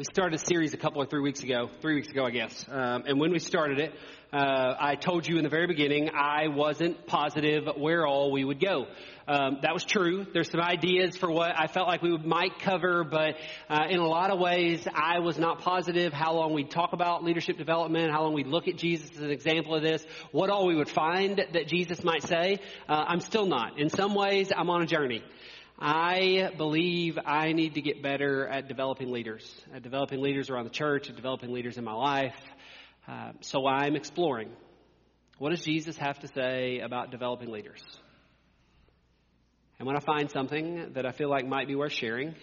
We started a series a couple or 3 weeks ago, and when we started it, I told you in the very beginning, I wasn't positive where all we would go. That was true. There's some ideas for what I felt like we might cover, but in a lot of ways, I was not positive how long we'd talk about leadership development, how long we'd look at Jesus as an example of this, what all we would find that Jesus might say. I'm still not. In some ways, I'm on a journey. I believe I need to get better at developing leaders around the church, at developing leaders in my life. So I'm exploring. What does Jesus have to say about developing leaders? And when I find something that I feel like might be worth sharing,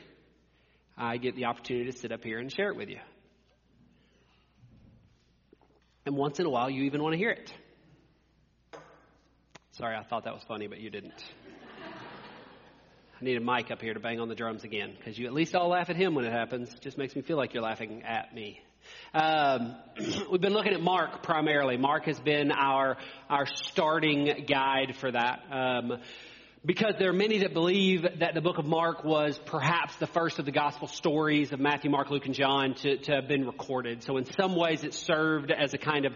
I get the opportunity to sit up here and share it with you. And once in a while, you even want to hear it. Sorry, I thought that was funny, but you didn't. I need a mic up here to bang on the drums again, because you at least all laugh at him when it happens. It just makes me feel like you're laughing at me. We've been looking at Mark primarily. Mark has been our starting guide for that. Because there are many that believe that the book of Mark was perhaps the first of the gospel stories of Matthew, Mark, Luke, and John to have been recorded. So in some ways it served as a kind of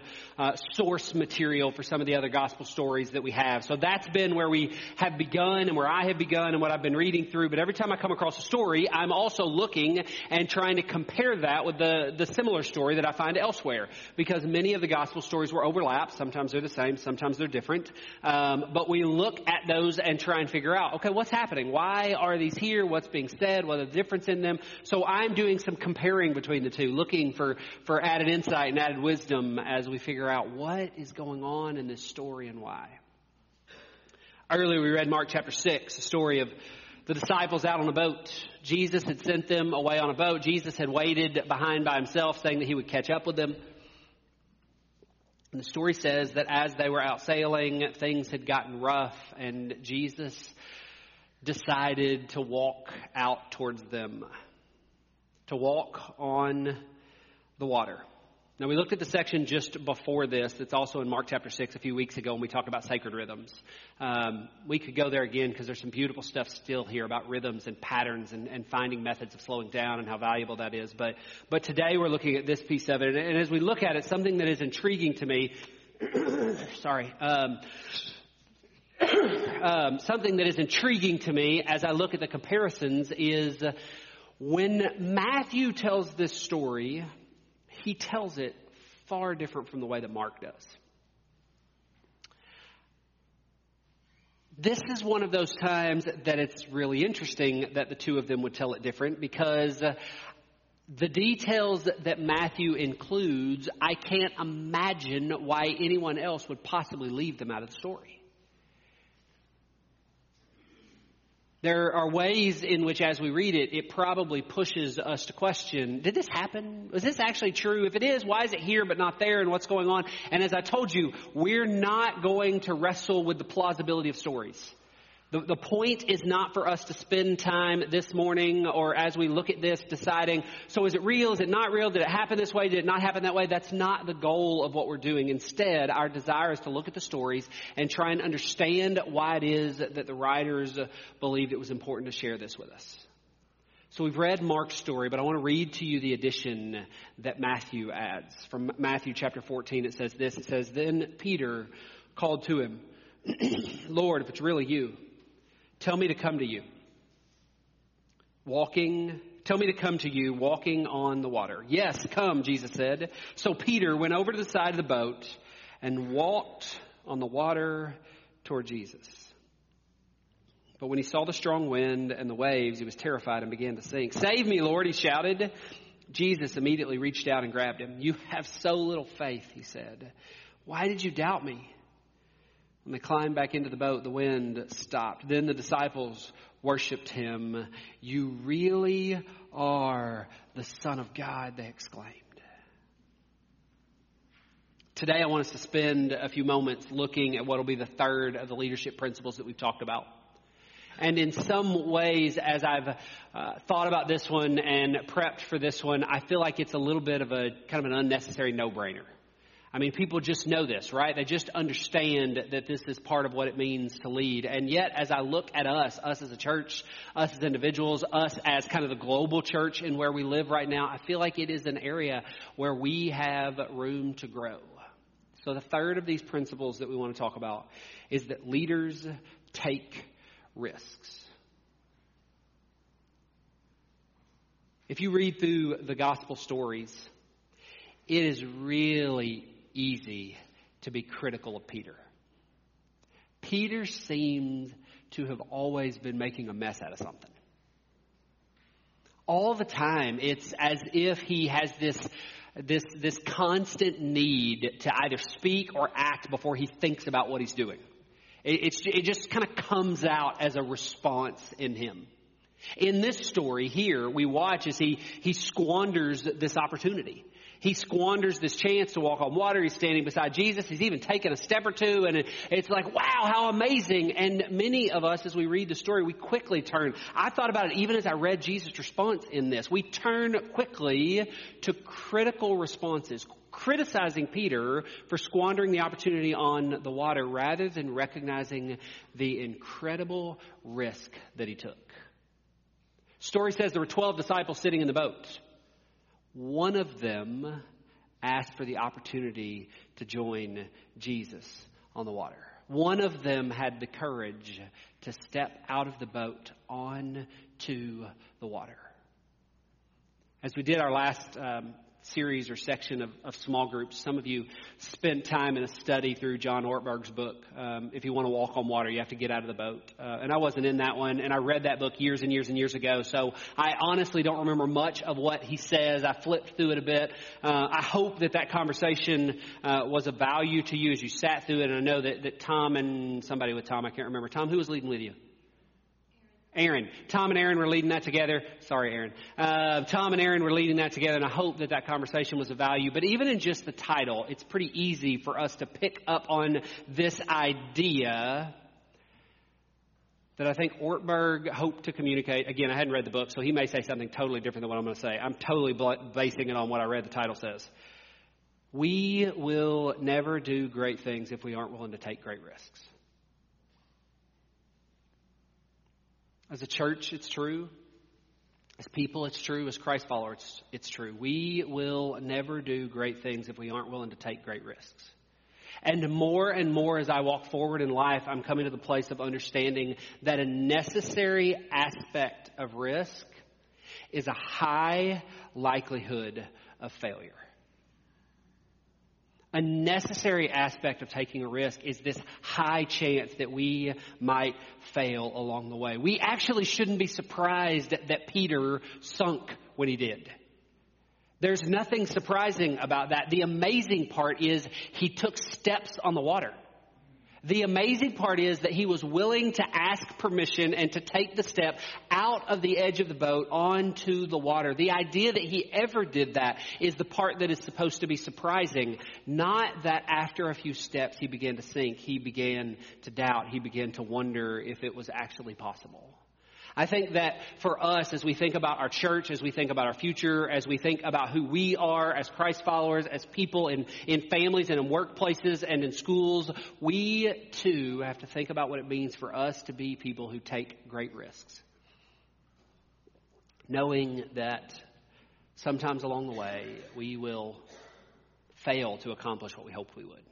source material for some of the other gospel stories that we have. So that's been where we have begun and where I have begun and what I've been reading through. But every time I come across a story, I'm also looking and trying to compare that with the similar story that I find elsewhere. Because many of the gospel stories were overlapped. Sometimes they're the same. Sometimes they're different. But we look at those and try and figure out, okay, what's happening? Why are these here? What's being said? What are the difference in them? So I'm doing some comparing between the two, looking for added insight and added wisdom as we figure out what is going on in this story and why. Earlier we read Mark chapter 6, the story of the disciples out on a boat. Jesus had sent them away on a boat. Jesus had waited behind by himself, saying that he would catch up with them. And the story says that as they were out sailing, things had gotten rough, and Jesus decided to walk out towards them, to walk on the water. Now, we looked at the section just before this that's also in Mark chapter 6 a few weeks ago when we talked about sacred rhythms. We could go there again because there's some beautiful stuff still here about rhythms and patterns and finding methods of slowing down and how valuable that is. But today we're looking at this piece of it. And as we look at it, something that is intriguing to me, something that is intriguing to me as I look at the comparisons is when Matthew tells this story, he tells it far different from the way that Mark does. This is one of those times that it's really interesting that the two of them would tell it different because the details that Matthew includes, I can't imagine why anyone else would possibly leave them out of the story. There are ways in which, as we read it, it probably pushes us to question, did this happen? Was this actually true? If it is, why is it here but not there, and what's going on? And as I told you, we're not going to wrestle with the plausibility of stories. The point is not for us to spend time this morning or as we look at this deciding, so is it real? Is it not real? Did it happen this way? Did it not happen that way? That's not the goal of what we're doing. Instead, our desire is to look at the stories and try and understand why it is that the writers believed it was important to share this with us. So we've read Mark's story, but I want to read to you the addition that Matthew adds. From Matthew chapter 14, it says this. It says, "Then Peter called to him, 'Lord, if it's really you, tell me to come to you, walking on the water.' 'Yes, come,' Jesus said. So Peter went over to the side of the boat and walked on the water toward Jesus. But when he saw the strong wind and the waves, he was terrified and began to sink. 'Save me, Lord,' he shouted. Jesus immediately reached out and grabbed him. 'You have so little faith,' he said. 'Why did you doubt me?' When they climbed back into the boat, the wind stopped. Then the disciples worshipped him. 'You really are the Son of God,' they exclaimed." Today I want us to spend a few moments looking at what will be the third of the leadership principles that we've talked about. And in some ways, as I've thought about this one and prepped for this one, I feel like it's a little bit of a kind of an unnecessary no-brainer. I mean, people just know this, right? They just understand that this is part of what it means to lead. And yet, as I look at us as a church, us as individuals, us as kind of the global church and where we live right now, I feel like it is an area where we have room to grow. So the third of these principles that we want to talk about is that leaders take risks. If you read through the gospel stories, it is really easy to be critical of Peter. Peter seemed to have always been making a mess out of something. All the time, it's as if he has this constant need to either speak or act before he thinks about what he's doing. It just kind of comes out as a response in him. In this story here, we watch as he squanders this opportunity. He squanders this chance to walk on water. He's standing beside Jesus. He's even taken a step or two. And it's like, wow, how amazing. And many of us, as we read the story, we quickly turn. I thought about it even as I read Jesus' response in this. We turn quickly to critical responses, criticizing Peter for squandering the opportunity on the water rather than recognizing the incredible risk that he took. Story says there were 12 disciples sitting in the boat. One of them asked for the opportunity to join Jesus on the water. One of them had the courage to step out of the boat onto the water. As we did our last series or section of small groups, some of you spent time in a study through John Ortberg's book. If you want to walk on water, you have to get out of the boat. And I wasn't in that one, and I read that book years and years and years ago, so I honestly don't remember much of what he says. I flipped through it a bit. I hope that conversation was of value to you as you sat through it, and I know that Tom and somebody with Tom, I can't remember. Tom, who was leading with you? Aaron. Tom and Aaron were leading that together. Sorry, Aaron. Tom and Aaron were leading that together, and I hope that conversation was of value. But even in just the title, it's pretty easy for us to pick up on this idea that I think Ortberg hoped to communicate. Again, I hadn't read the book, so he may say something totally different than what I'm going to say. I'm totally basing it on what I read the title says. We will never do great things if we aren't willing to take great risks. As a church, it's true. As people, it's true. As Christ followers, it's true. We will never do great things if we aren't willing to take great risks. And more as I walk forward in life, I'm coming to the place of understanding that a necessary aspect of risk is a high likelihood of failure. A necessary aspect of taking a risk is this high chance that we might fail along the way. We actually shouldn't be surprised that Peter sunk when he did. There's nothing surprising about that. The amazing part is he took steps on the water. The amazing part is that he was willing to ask permission and to take the step out of the edge of the boat onto the water. The idea that he ever did that is the part that is supposed to be surprising. Not that after a few steps he began to sink, he began to doubt, he began to wonder if it was actually possible. I think that for us, as we think about our church, as we think about our future, as we think about who we are as Christ followers, as people in families and in workplaces and in schools, we too have to think about what it means for us to be people who take great risks. Knowing that sometimes along the way, we will fail to accomplish what we hoped we would.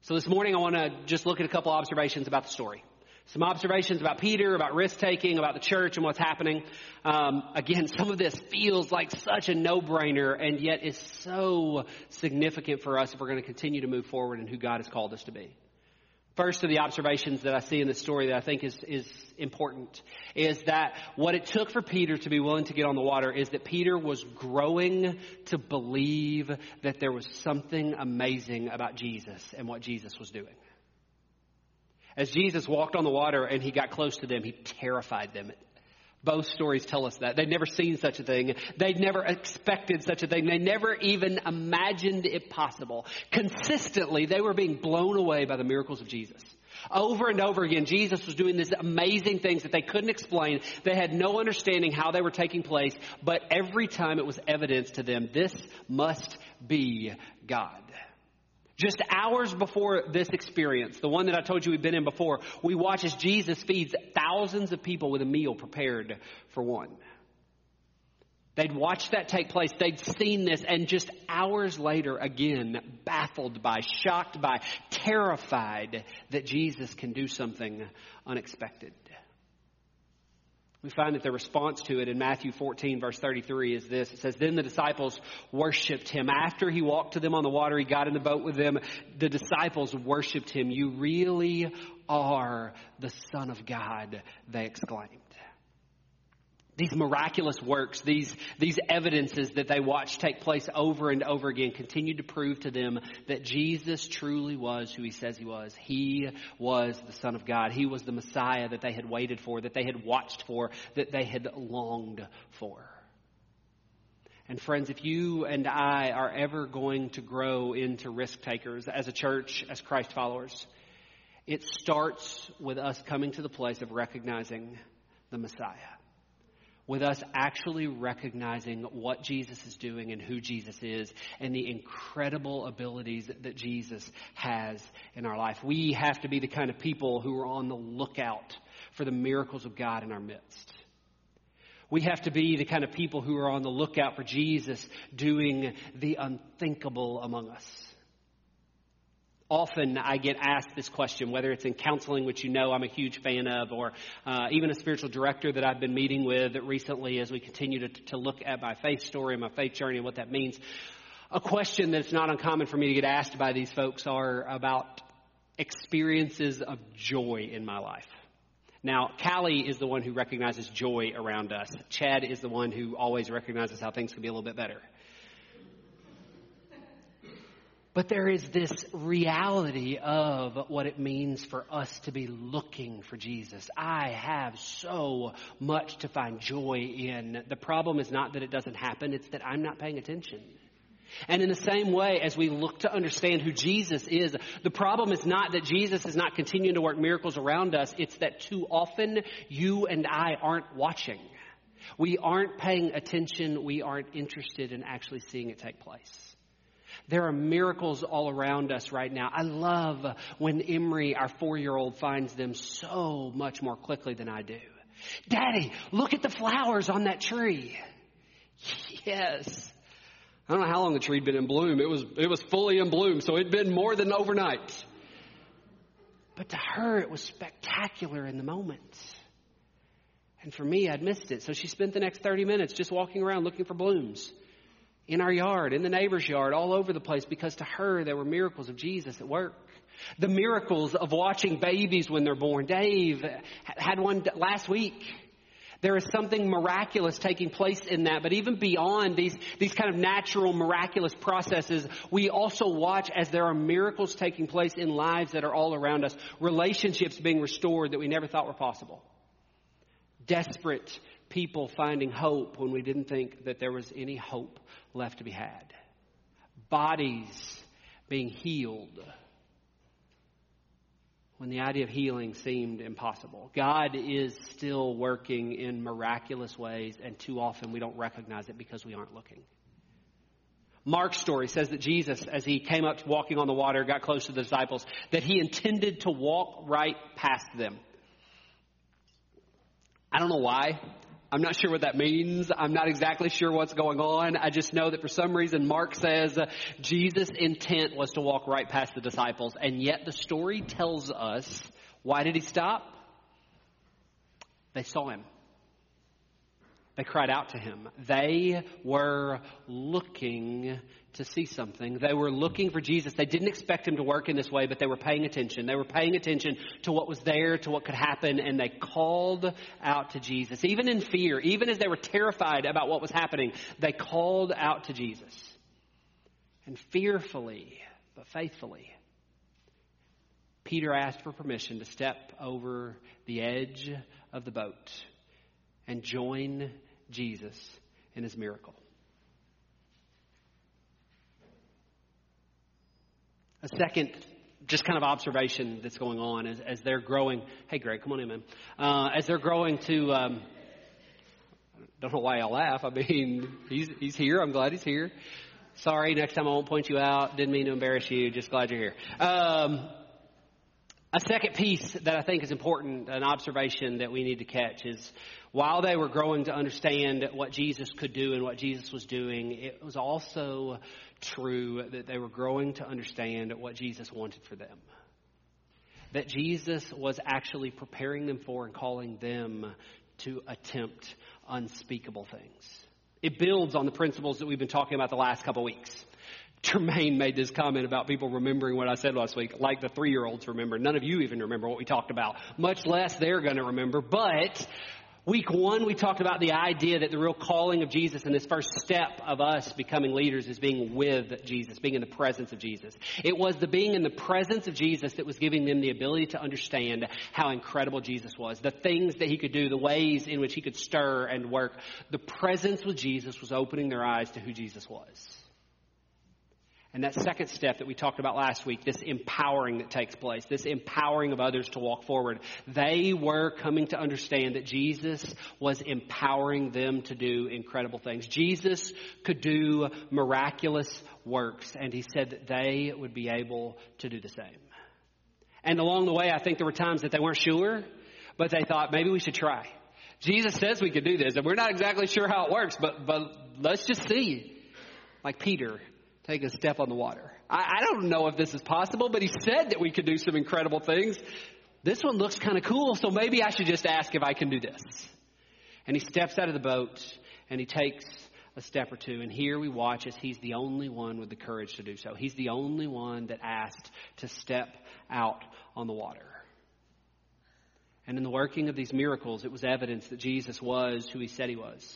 So this morning, I want to just look at a couple observations about the story. Some observations about Peter, about risk-taking, about the church and what's happening. Again, some of this feels like such a no-brainer and yet is so significant for us if we're going to continue to move forward in who God has called us to be. First of the observations that I see in this story that I think is important is that what it took for Peter to be willing to get on the water is that Peter was growing to believe that there was something amazing about Jesus and what Jesus was doing. As Jesus walked on the water and he got close to them, he terrified them. Both stories tell us that. They'd never seen such a thing. They'd never expected such a thing. They never even imagined it possible. Consistently, they were being blown away by the miracles of Jesus. Over and over again, Jesus was doing these amazing things that they couldn't explain. They had no understanding how they were taking place, but every time it was evidence to them, this must be God. Just hours before this experience, the one that I told you we've been in before, we watch as Jesus feeds thousands of people with a meal prepared for one. They'd watched that take place. They'd seen this. And just hours later, again, baffled by, shocked by, terrified that Jesus can do something unexpected. We find that the response to it in Matthew 14, verse 33 is this. It says, "Then the disciples worshipped him. After he walked to them on the water, he got in the boat with them. The disciples worshipped him. 'You really are the Son of God,' they exclaimed." These miraculous works, these evidences that they watched take place over and over again continued to prove to them that Jesus truly was who he says he was. He was the Son of God. He was the Messiah that they had waited for, that they had watched for, that they had longed for. And friends, if you and I are ever going to grow into risk takers as a church, as Christ followers, it starts with us coming to the place of recognizing the Messiah. With us actually recognizing what Jesus is doing and who Jesus is and the incredible abilities that Jesus has in our life. We have to be the kind of people who are on the lookout for the miracles of God in our midst. We have to be the kind of people who are on the lookout for Jesus doing the unthinkable among us. Often I get asked this question, whether it's in counseling, which you know I'm a huge fan of, or even a spiritual director that I've been meeting with recently as we continue to look at my faith story and my faith journey and what that means. A question that's not uncommon for me to get asked by these folks are about experiences of joy in my life. Now, Callie is the one who recognizes joy around us. Chad is the one who always recognizes how things can be a little bit better. But there is this reality of what it means for us to be looking for Jesus. I have so much to find joy in. The problem is not that it doesn't happen. It's that I'm not paying attention. And in the same way, as we look to understand who Jesus is, the problem is not that Jesus is not continuing to work miracles around us. It's that too often you and I aren't watching. We aren't paying attention. We aren't interested in actually seeing it take place. There are miracles all around us right now. I love when Emery, our 4-year-old, finds them so much more quickly than I do. "Daddy, look at the flowers on that tree." Yes. I don't know how long the tree had been in bloom. It was fully in bloom, so it'd been more than overnight. But to her, it was spectacular in the moment. And for me, I'd missed it. So she spent the next 30 minutes just walking around looking for blooms. In our yard, in the neighbor's yard, all over the place, because to her, there were miracles of Jesus at work. The miracles of watching babies when they're born. Dave had one last week. There is something miraculous taking place in that. But even beyond these kind of natural, miraculous processes, we also watch as there are miracles taking place in lives that are all around us. Relationships being restored that we never thought were possible. Desperate people finding hope when we didn't think that there was any hope left to be had. Bodies being healed when the idea of healing seemed impossible. God is still working in miraculous ways, and too often we don't recognize it because we aren't looking. Mark's story says that Jesus, as he came up walking on the water, got close to the disciples, that he intended to walk right past them. I don't know why. I'm not sure what that means. I'm not exactly sure what's going on. I just know that for some reason, Mark says Jesus' intent was to walk right past the disciples. And yet the story tells us, why did he stop? They saw him. They cried out to him. They were looking to see something. They were looking for Jesus. They didn't expect him to work in this way, but they were paying attention. They were paying attention to what was there, to what could happen, and they called out to Jesus. Even in fear, even as they were terrified about what was happening, they called out to Jesus. And fearfully, but faithfully, Peter asked for permission to step over the edge of the boat and join Jesus in his miracle. A second just kind of observation that's going on as they're growing. Hey, Greg, come on in, man. As they're growing to, don't know why I laugh. I mean, he's here. I'm glad he's here. Sorry, next time I won't point you out. Didn't mean to embarrass you. Just glad you're here. A second piece that I think is important, an observation that we need to catch is while they were growing to understand what Jesus could do and what Jesus was doing, it was also true that they were growing to understand what Jesus wanted for them. That Jesus was actually preparing them for and calling them to attempt unspeakable things. It builds on the principles that we've been talking about the last couple of weeks. Tremaine made this comment about people remembering what I said last week, like the 3-year-olds remember. None of you even remember what we talked about, much less they're going to remember. But week one, we talked about the idea that the real calling of Jesus and this first step of us becoming leaders is being with Jesus, being in the presence of Jesus. It was the being in the presence of Jesus that was giving them the ability to understand how incredible Jesus was, the things that he could do, the ways in which he could stir and work. The presence with Jesus was opening their eyes to who Jesus was. And that second step that we talked about last week, this empowering that takes place, this empowering of others to walk forward, they were coming to understand that Jesus was empowering them to do incredible things. Jesus could do miraculous works, and he said that they would be able to do the same. And along the way, I think there were times that they weren't sure, but they thought, maybe we should try. Jesus says we could do this, and we're not exactly sure how it works, but let's just see. Like Peter, take a step on the water. I don't know if this is possible, but he said that we could do some incredible things. This one looks kind of cool, so maybe I should just ask if I can do this. And he steps out of the boat, and he takes a step or two. And here we watch as he's the only one with the courage to do so. He's the only one that asked to step out on the water. And in the working of these miracles, it was evidence that Jesus was who he said he was.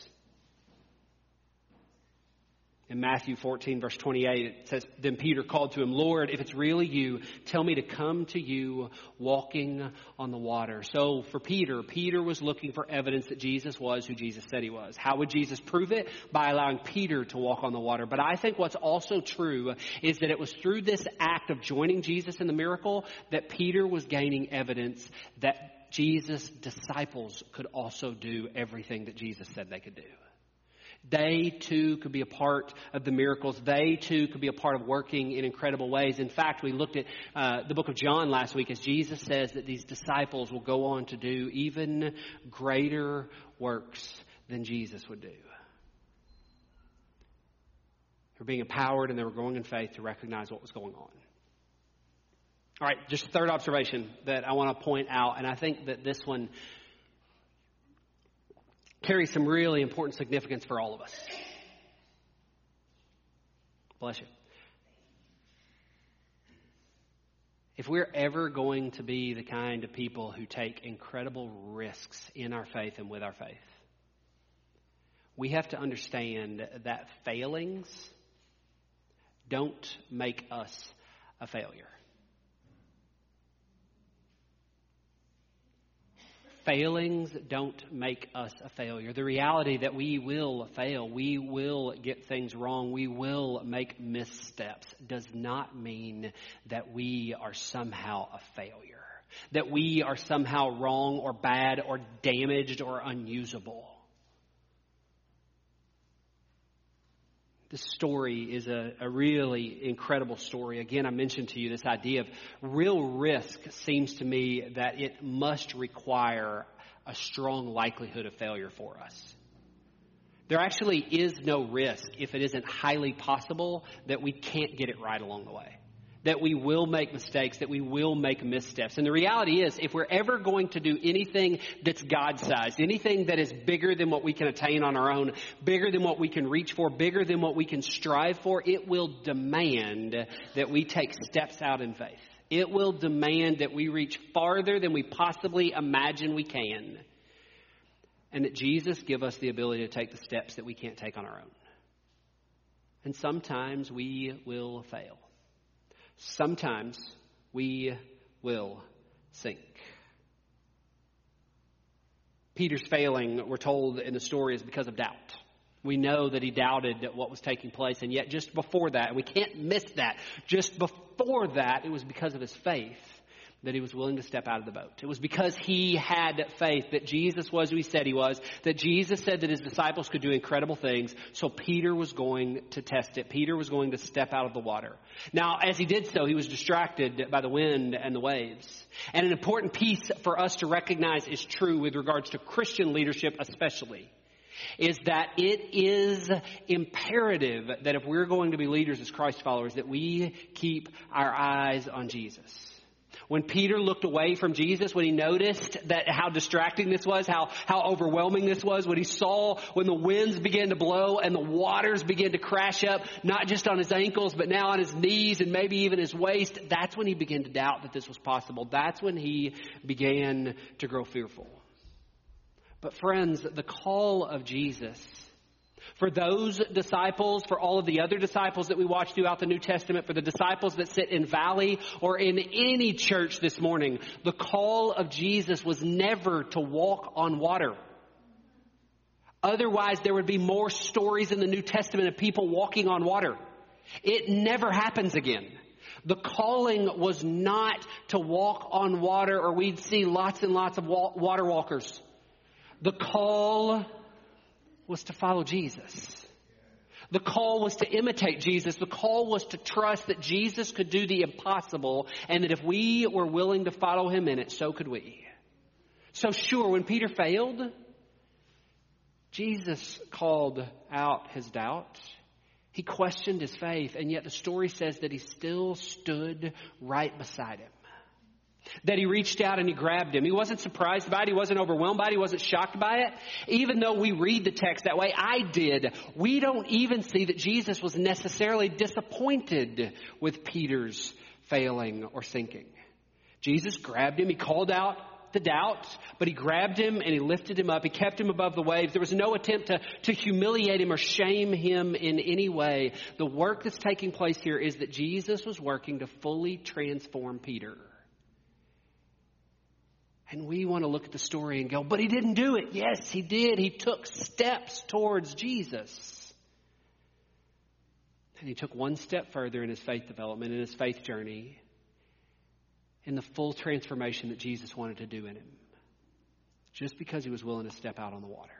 In Matthew 14, verse 28, it says, "Then Peter called to him, 'Lord, if it's really you, tell me to come to you walking on the water.'" So for Peter was looking for evidence that Jesus was who Jesus said he was. How would Jesus prove it? By allowing Peter to walk on the water. But I think what's also true is that it was through this act of joining Jesus in the miracle that Peter was gaining evidence that Jesus' disciples could also do everything that Jesus said they could do. They, too, could be a part of the miracles. They, too, could be a part of working in incredible ways. In fact, we looked at the book of John last week as Jesus says that these disciples will go on to do even greater works than Jesus would do. They were being empowered and they were growing in faith to recognize what was going on. All right, just a third observation that I want to point out, and I think that this one carries some really important significance for all of us. Bless you. If we're ever going to be the kind of people who take incredible risks in our faith and with our faith, we have to understand that failings don't make us a failure. Failings don't make us a failure. The reality that we will fail, we will get things wrong, we will make missteps does not mean that we are somehow a failure, that we are somehow wrong or bad or damaged or unusable. This story is a really incredible story. Again, I mentioned to you this idea of real risk seems to me that it must require a strong likelihood of failure for us. There actually is no risk if it isn't highly possible that we can't get it right along the way, that we will make mistakes, that we will make missteps. And the reality is, if we're ever going to do anything that's God-sized, anything that is bigger than what we can attain on our own, bigger than what we can reach for, bigger than what we can strive for, it will demand that we take steps out in faith. It will demand that we reach farther than we possibly imagine we can, and that Jesus give us the ability to take the steps that we can't take on our own. And sometimes we will fail. Sometimes we will sink. Peter's failing, we're told in the story, is because of doubt. We know that he doubted at what was taking place. And yet just before that, we can't miss that. Just before that, it was because of his faith that he was willing to step out of the boat. It was because he had faith that Jesus was who he said he was, that Jesus said that his disciples could do incredible things. So Peter was going to test it. Peter was going to step out of the water. Now, as he did so, he was distracted by the wind and the waves. And an important piece for us to recognize is true with regards to Christian leadership especially, is that it is imperative that if we're going to be leaders as Christ followers, that we keep our eyes on Jesus. When Peter looked away from Jesus, when he noticed that how distracting this was, how overwhelming this was, when he saw when the winds began to blow and the waters began to crash up, not just on his ankles, but now on his knees and maybe even his waist, that's when he began to doubt that this was possible. That's when he began to grow fearful. But friends, the call of Jesus for those disciples, for all of the other disciples that we watch throughout the New Testament, for the disciples that sit in Valley or in any church this morning, the call of Jesus was never to walk on water. Otherwise, there would be more stories in the New Testament of people walking on water. It never happens again. The calling was not to walk on water, or we'd see lots and lots of water walkers. The call was to follow Jesus. The call was to imitate Jesus. The call was to trust that Jesus could do the impossible, and that if we were willing to follow him in it, so could we. So sure, when Peter failed, Jesus called out his doubt. He questioned his faith, and yet the story says that he still stood right beside him. That he reached out and he grabbed him. He wasn't surprised by it. He wasn't overwhelmed by it. He wasn't shocked by it. Even though we read the text that way, I did, we don't even see that Jesus was necessarily disappointed with Peter's failing or sinking. Jesus grabbed him. He called out the doubt, but he grabbed him and he lifted him up. He kept him above the waves. There was no attempt to humiliate him or shame him in any way. The work that's taking place here is that Jesus was working to fully transform Peter. And we want to look at the story and go, but he didn't do it. Yes, he did. He took steps towards Jesus. And he took one step further in his faith development, in his faith journey, in the full transformation that Jesus wanted to do in him. Just because he was willing to step out on the water.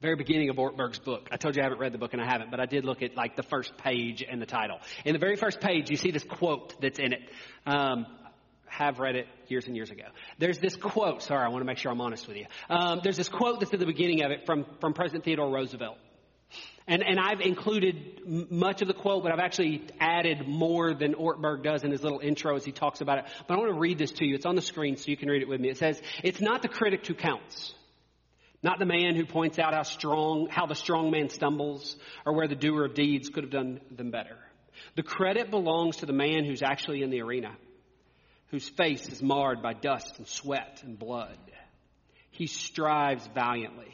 Very beginning of Ortberg's book. I told you I haven't read the book, and I haven't, but I did look at like the first page and the title. In the very first page, you see this quote that's in it. Have read it years and years ago. There's this quote. Sorry, I want to make sure I'm honest with you. There's this quote that's at the beginning of it from President Theodore Roosevelt. And I've included much of the quote, but I've actually added more than Ortberg does in his little intro as he talks about it. But I want to read this to you. It's on the screen so you can read it with me. It says, "It's not the critic who counts, not the man who points out how the strong man stumbles or where the doer of deeds could have done them better. The credit belongs to the man who's actually in the arena, whose face is marred by dust and sweat and blood. He strives valiantly.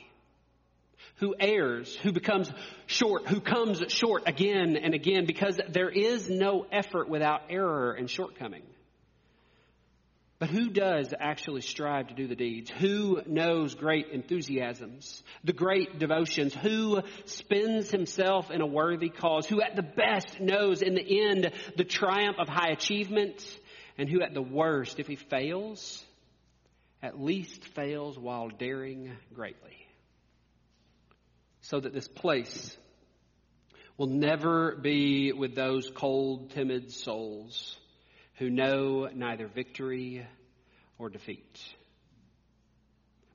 Who errs, who becomes short, who comes short again and again, because there is no effort without error and shortcoming. But who does actually strive to do the deeds? Who knows great enthusiasms, the great devotions? Who spends himself in a worthy cause? Who at the best knows in the end the triumph of high achievement? And who at the worst, if he fails, at least fails while daring greatly. So that this place will never be with those cold, timid souls who know neither victory or defeat."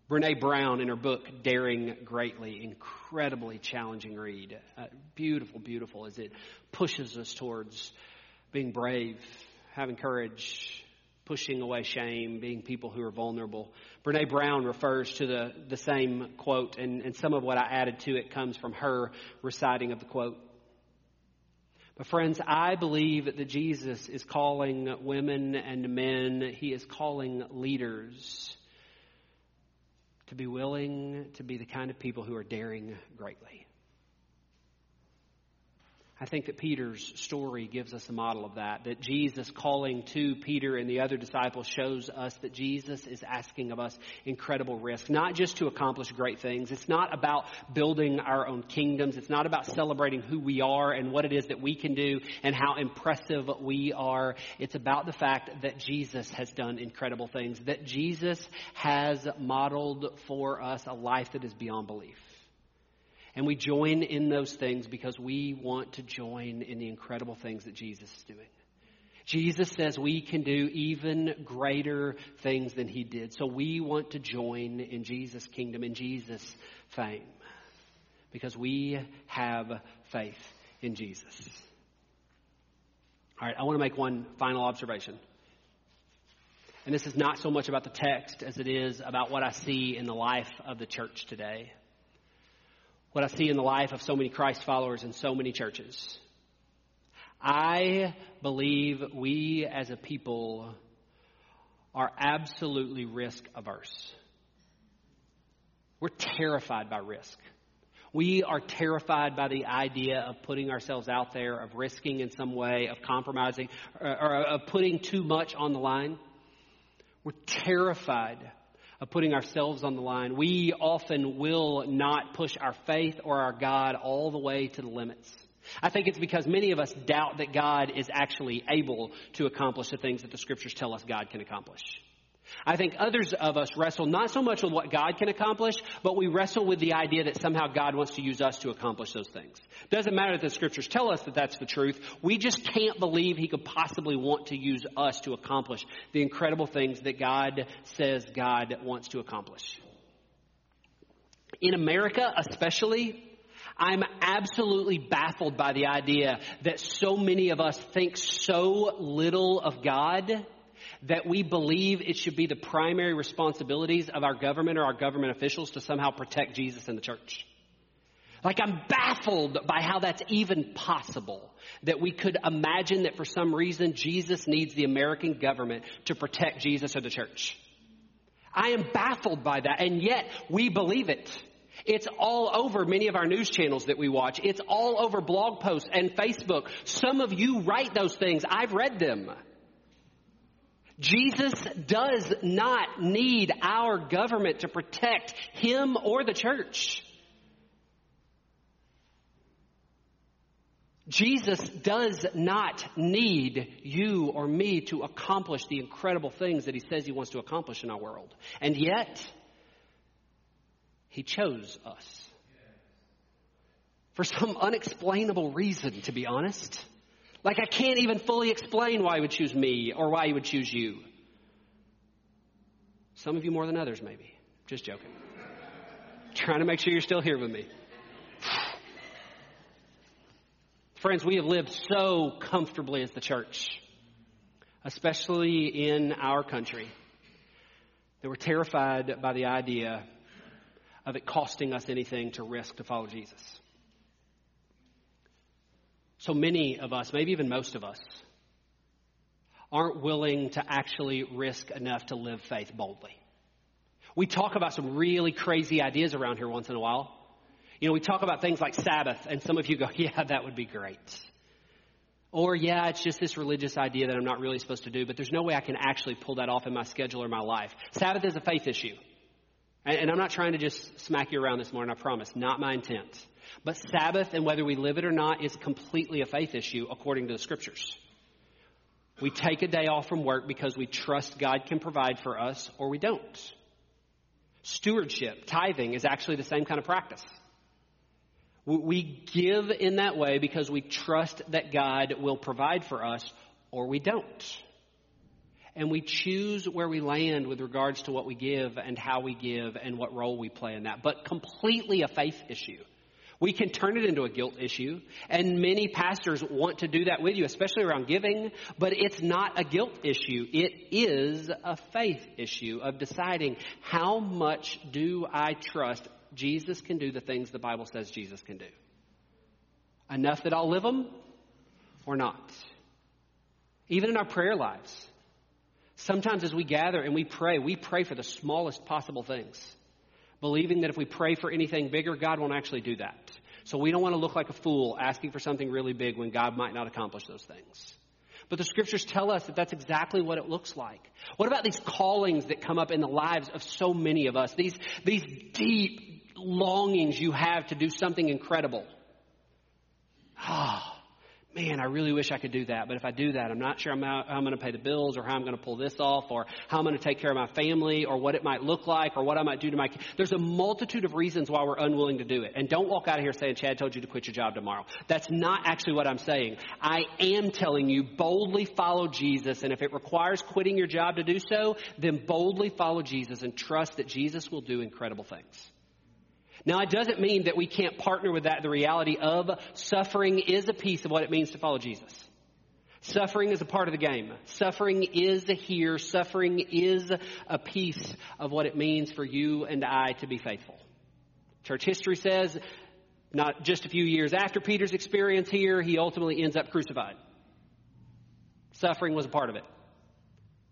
Brene Brown, in her book, Daring Greatly, incredibly challenging read. Beautiful, beautiful as it pushes us towards being brave, having courage, pushing away shame, being people who are vulnerable. Brene Brown refers to the same quote, and some of what I added to it comes from her reciting of the quote. But friends, I believe that Jesus is calling women and men. He is calling leaders to be willing to be the kind of people who are daring greatly. I think that Peter's story gives us a model of that, that Jesus calling to Peter and the other disciples shows us that Jesus is asking of us incredible risk, not just to accomplish great things. It's not about building our own kingdoms. It's not about celebrating who we are and what it is that we can do and how impressive we are. It's about the fact that Jesus has done incredible things, that Jesus has modeled for us a life that is beyond belief. And we join in those things because we want to join in the incredible things that Jesus is doing. Jesus says we can do even greater things than he did. So we want to join in Jesus' kingdom, in Jesus' fame, because we have faith in Jesus. All right, I want to make one final observation. And this is not so much about the text as it is about what I see in the life of the church today. What I see in the life of so many Christ followers in so many churches. I believe we as a people are absolutely risk averse. We're terrified by risk. We are terrified by the idea of putting ourselves out there, of risking in some way, of compromising, or of putting too much on the line. We're terrified of putting ourselves on the line. We often will not push our faith or our God all the way to the limits. I think it's because many of us doubt that God is actually able to accomplish the things that the scriptures tell us God can accomplish. I think others of us wrestle not so much with what God can accomplish, but we wrestle with the idea that somehow God wants to use us to accomplish those things. Doesn't matter that the scriptures tell us that that's the truth. We just can't believe he could possibly want to use us to accomplish the incredible things that God says God wants to accomplish. In America especially, I'm absolutely baffled by the idea that so many of us think so little of God that we believe it should be the primary responsibilities of our government or our government officials to somehow protect Jesus and the church. Like, I'm baffled by how that's even possible, that we could imagine that for some reason Jesus needs the American government to protect Jesus or the church. I am baffled by that, and yet we believe it. It's all over many of our news channels that we watch. It's all over blog posts and Facebook. Some of you write those things. I've read them. Jesus does not need our government to protect him or the church. Jesus does not need you or me to accomplish the incredible things that he says he wants to accomplish in our world. And yet, he chose us. For some unexplainable reason, to be honest. Like, I can't even fully explain why he would choose me or why he would choose you. Some of you more than others, maybe. Just joking. Trying to make sure you're still here with me. Friends, we have lived so comfortably as the church, especially in our country, that we're terrified by the idea of it costing us anything to risk to follow Jesus. So many of us, maybe even most of us, aren't willing to actually risk enough to live faith boldly. We talk about some really crazy ideas around here once in a while. You know, we talk about things like Sabbath, and some of you go, yeah, that would be great. Or, yeah, it's just this religious idea that I'm not really supposed to do, but there's no way I can actually pull that off in my schedule or my life. Sabbath is a faith issue. And I'm not trying to just smack you around this morning, I promise. Not my intent. But Sabbath, and whether we live it or not, is completely a faith issue according to the scriptures. We take a day off from work because we trust God can provide for us, or we don't. Stewardship, tithing, is actually the same kind of practice. We give in that way because we trust that God will provide for us, or we don't. And we choose where we land with regards to what we give and how we give and what role we play in that. But completely a faith issue. We can turn it into a guilt issue. And many pastors want to do that with you, especially around giving. But it's not a guilt issue. It is a faith issue of deciding, how much do I trust Jesus can do the things the Bible says Jesus can do? Enough that I'll live them or not? Even in our prayer lives. Sometimes as we gather and we pray for the smallest possible things, believing that if we pray for anything bigger, God won't actually do that. So we don't want to look like a fool asking for something really big when God might not accomplish those things. But the scriptures tell us that that's exactly what it looks like. What about these callings that come up in the lives of so many of us? These deep longings you have to do something incredible. Ah, oh, man, I really wish I could do that. But if I do that, I'm not sure how I'm going to pay the bills or how I'm going to pull this off or how I'm going to take care of my family or what it might look like or what I might do to my kids. There's a multitude of reasons why we're unwilling to do it. And don't walk out of here saying, Chad told you to quit your job tomorrow. That's not actually what I'm saying. I am telling you, boldly follow Jesus. And if it requires quitting your job to do so, then boldly follow Jesus and trust that Jesus will do incredible things. Now, it doesn't mean that we can't partner with that. The reality of suffering is a piece of what it means to follow Jesus. Suffering is a part of the game. Suffering is here. Suffering is a piece of what it means for you and I to be faithful. Church history says, not just a few years after Peter's experience here, he ultimately ends up crucified. Suffering was a part of it.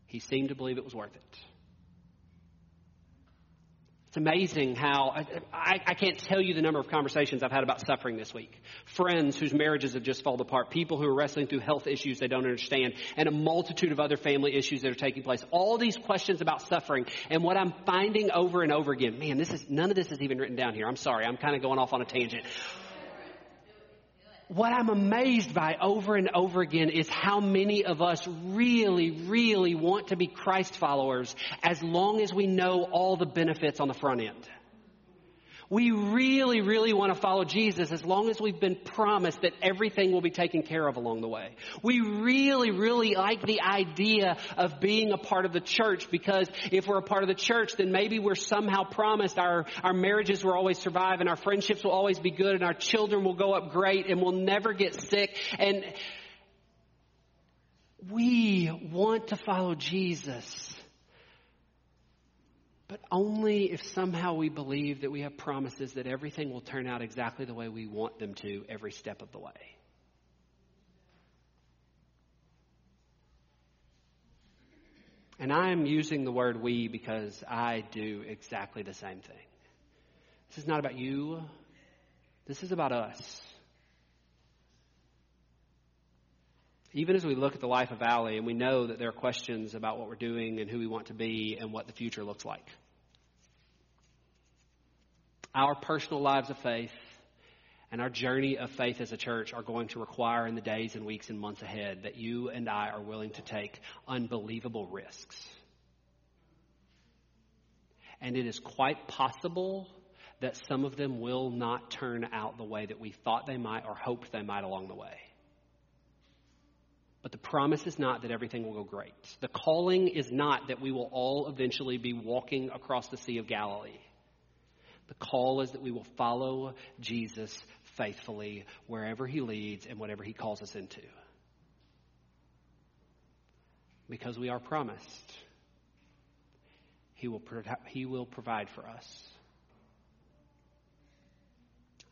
He seemed to believe it was worth it. It's amazing how, I can't tell you the number of conversations I've had about suffering this week. Friends whose marriages have just fallen apart. People who are wrestling through health issues they don't understand. And a multitude of other family issues that are taking place. All these questions about suffering. And what I'm finding over and over again, man, none of this is even written down here. I'm sorry, I'm kind of going off on a tangent. What I'm amazed by over and over again is how many of us really, really want to be Christ followers as long as we know all the benefits on the front end. We really, really want to follow Jesus as long as we've been promised that everything will be taken care of along the way. We really, really like the idea of being a part of the church because if we're a part of the church, then maybe we're somehow promised our marriages will always survive and our friendships will always be good and our children will go up great and we'll never get sick. And we want to follow Jesus. But only if somehow we believe that we have promises that everything will turn out exactly the way we want them to every step of the way. And I'm using the word we because I do exactly the same thing. This is not about you. This is about us. Even as we look at the life of Allie and we know that there are questions about what we're doing and who we want to be and what the future looks like. Our personal lives of faith and our journey of faith as a church are going to require in the days and weeks and months ahead that you and I are willing to take unbelievable risks. And it is quite possible that some of them will not turn out the way that we thought they might or hoped they might along the way. But the promise is not that everything will go great. The calling is not that we will all eventually be walking across the Sea of Galilee. The call is that we will follow Jesus faithfully wherever he leads and whatever he calls us into. Because we are promised. He will provide for us.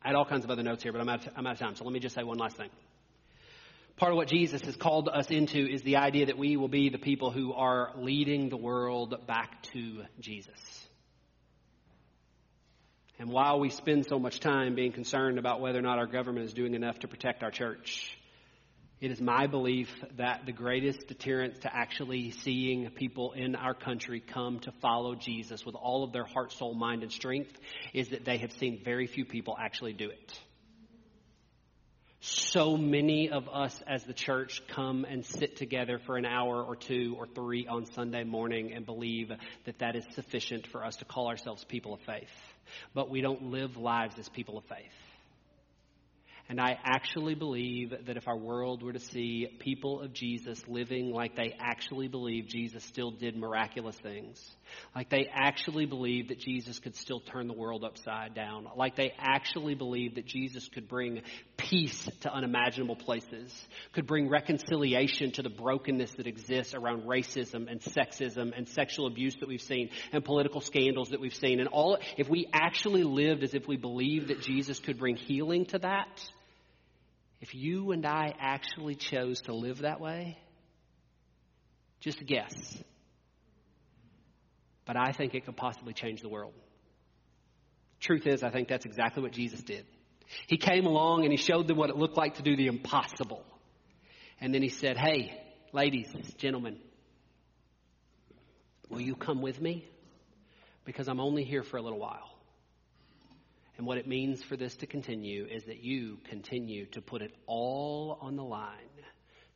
I had all kinds of other notes here, but I'm out of time. So let me just say one last thing. Part of what Jesus has called us into is the idea that we will be the people who are leading the world back to Jesus. And while we spend so much time being concerned about whether or not our government is doing enough to protect our church, it is my belief that the greatest deterrent to actually seeing people in our country come to follow Jesus with all of their heart, soul, mind, and strength is that they have seen very few people actually do it. So many of us as the church come and sit together for an hour or two or three on Sunday morning and believe that that is sufficient for us to call ourselves people of faith. But we don't live lives as people of faith. And I actually believe that if our world were to see people of Jesus living like they actually believe Jesus still did miraculous things, like they actually believe that Jesus could still turn the world upside down, like they actually believe that Jesus could bring peace to unimaginable places, could bring reconciliation to the brokenness that exists around racism and sexism and sexual abuse that we've seen and political scandals that we've seen. And all, if we actually lived as if we believed that Jesus could bring healing to that, if you and I actually chose to live that way, just a guess. But I think it could possibly change the world. Truth is, I think that's exactly what Jesus did. He came along and he showed them what it looked like to do the impossible. And then he said, hey, ladies, gentlemen, will you come with me? Because I'm only here for a little while. And what it means for this to continue is that you continue to put it all on the line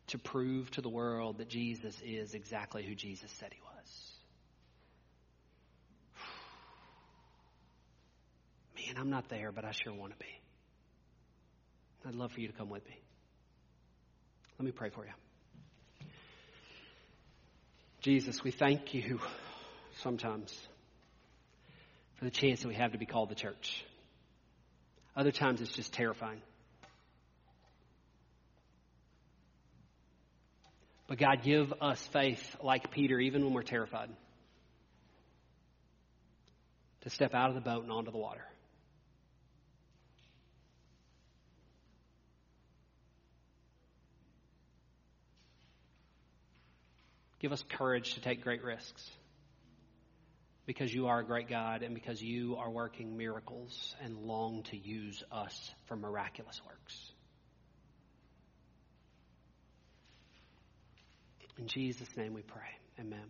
to prove to the world that Jesus is exactly who Jesus said he was. Man, I'm not there, but I sure want to be. I'd love for you to come with me. Let me pray for you. Jesus, we thank you sometimes for the chance that we have to be called the church. Other times it's just terrifying. But God, give us faith like Peter, even when we're terrified, to step out of the boat and onto the water. Give us courage to take great risks because you are a great God and because you are working miracles and long to use us for miraculous works. In Jesus' name we pray. Amen.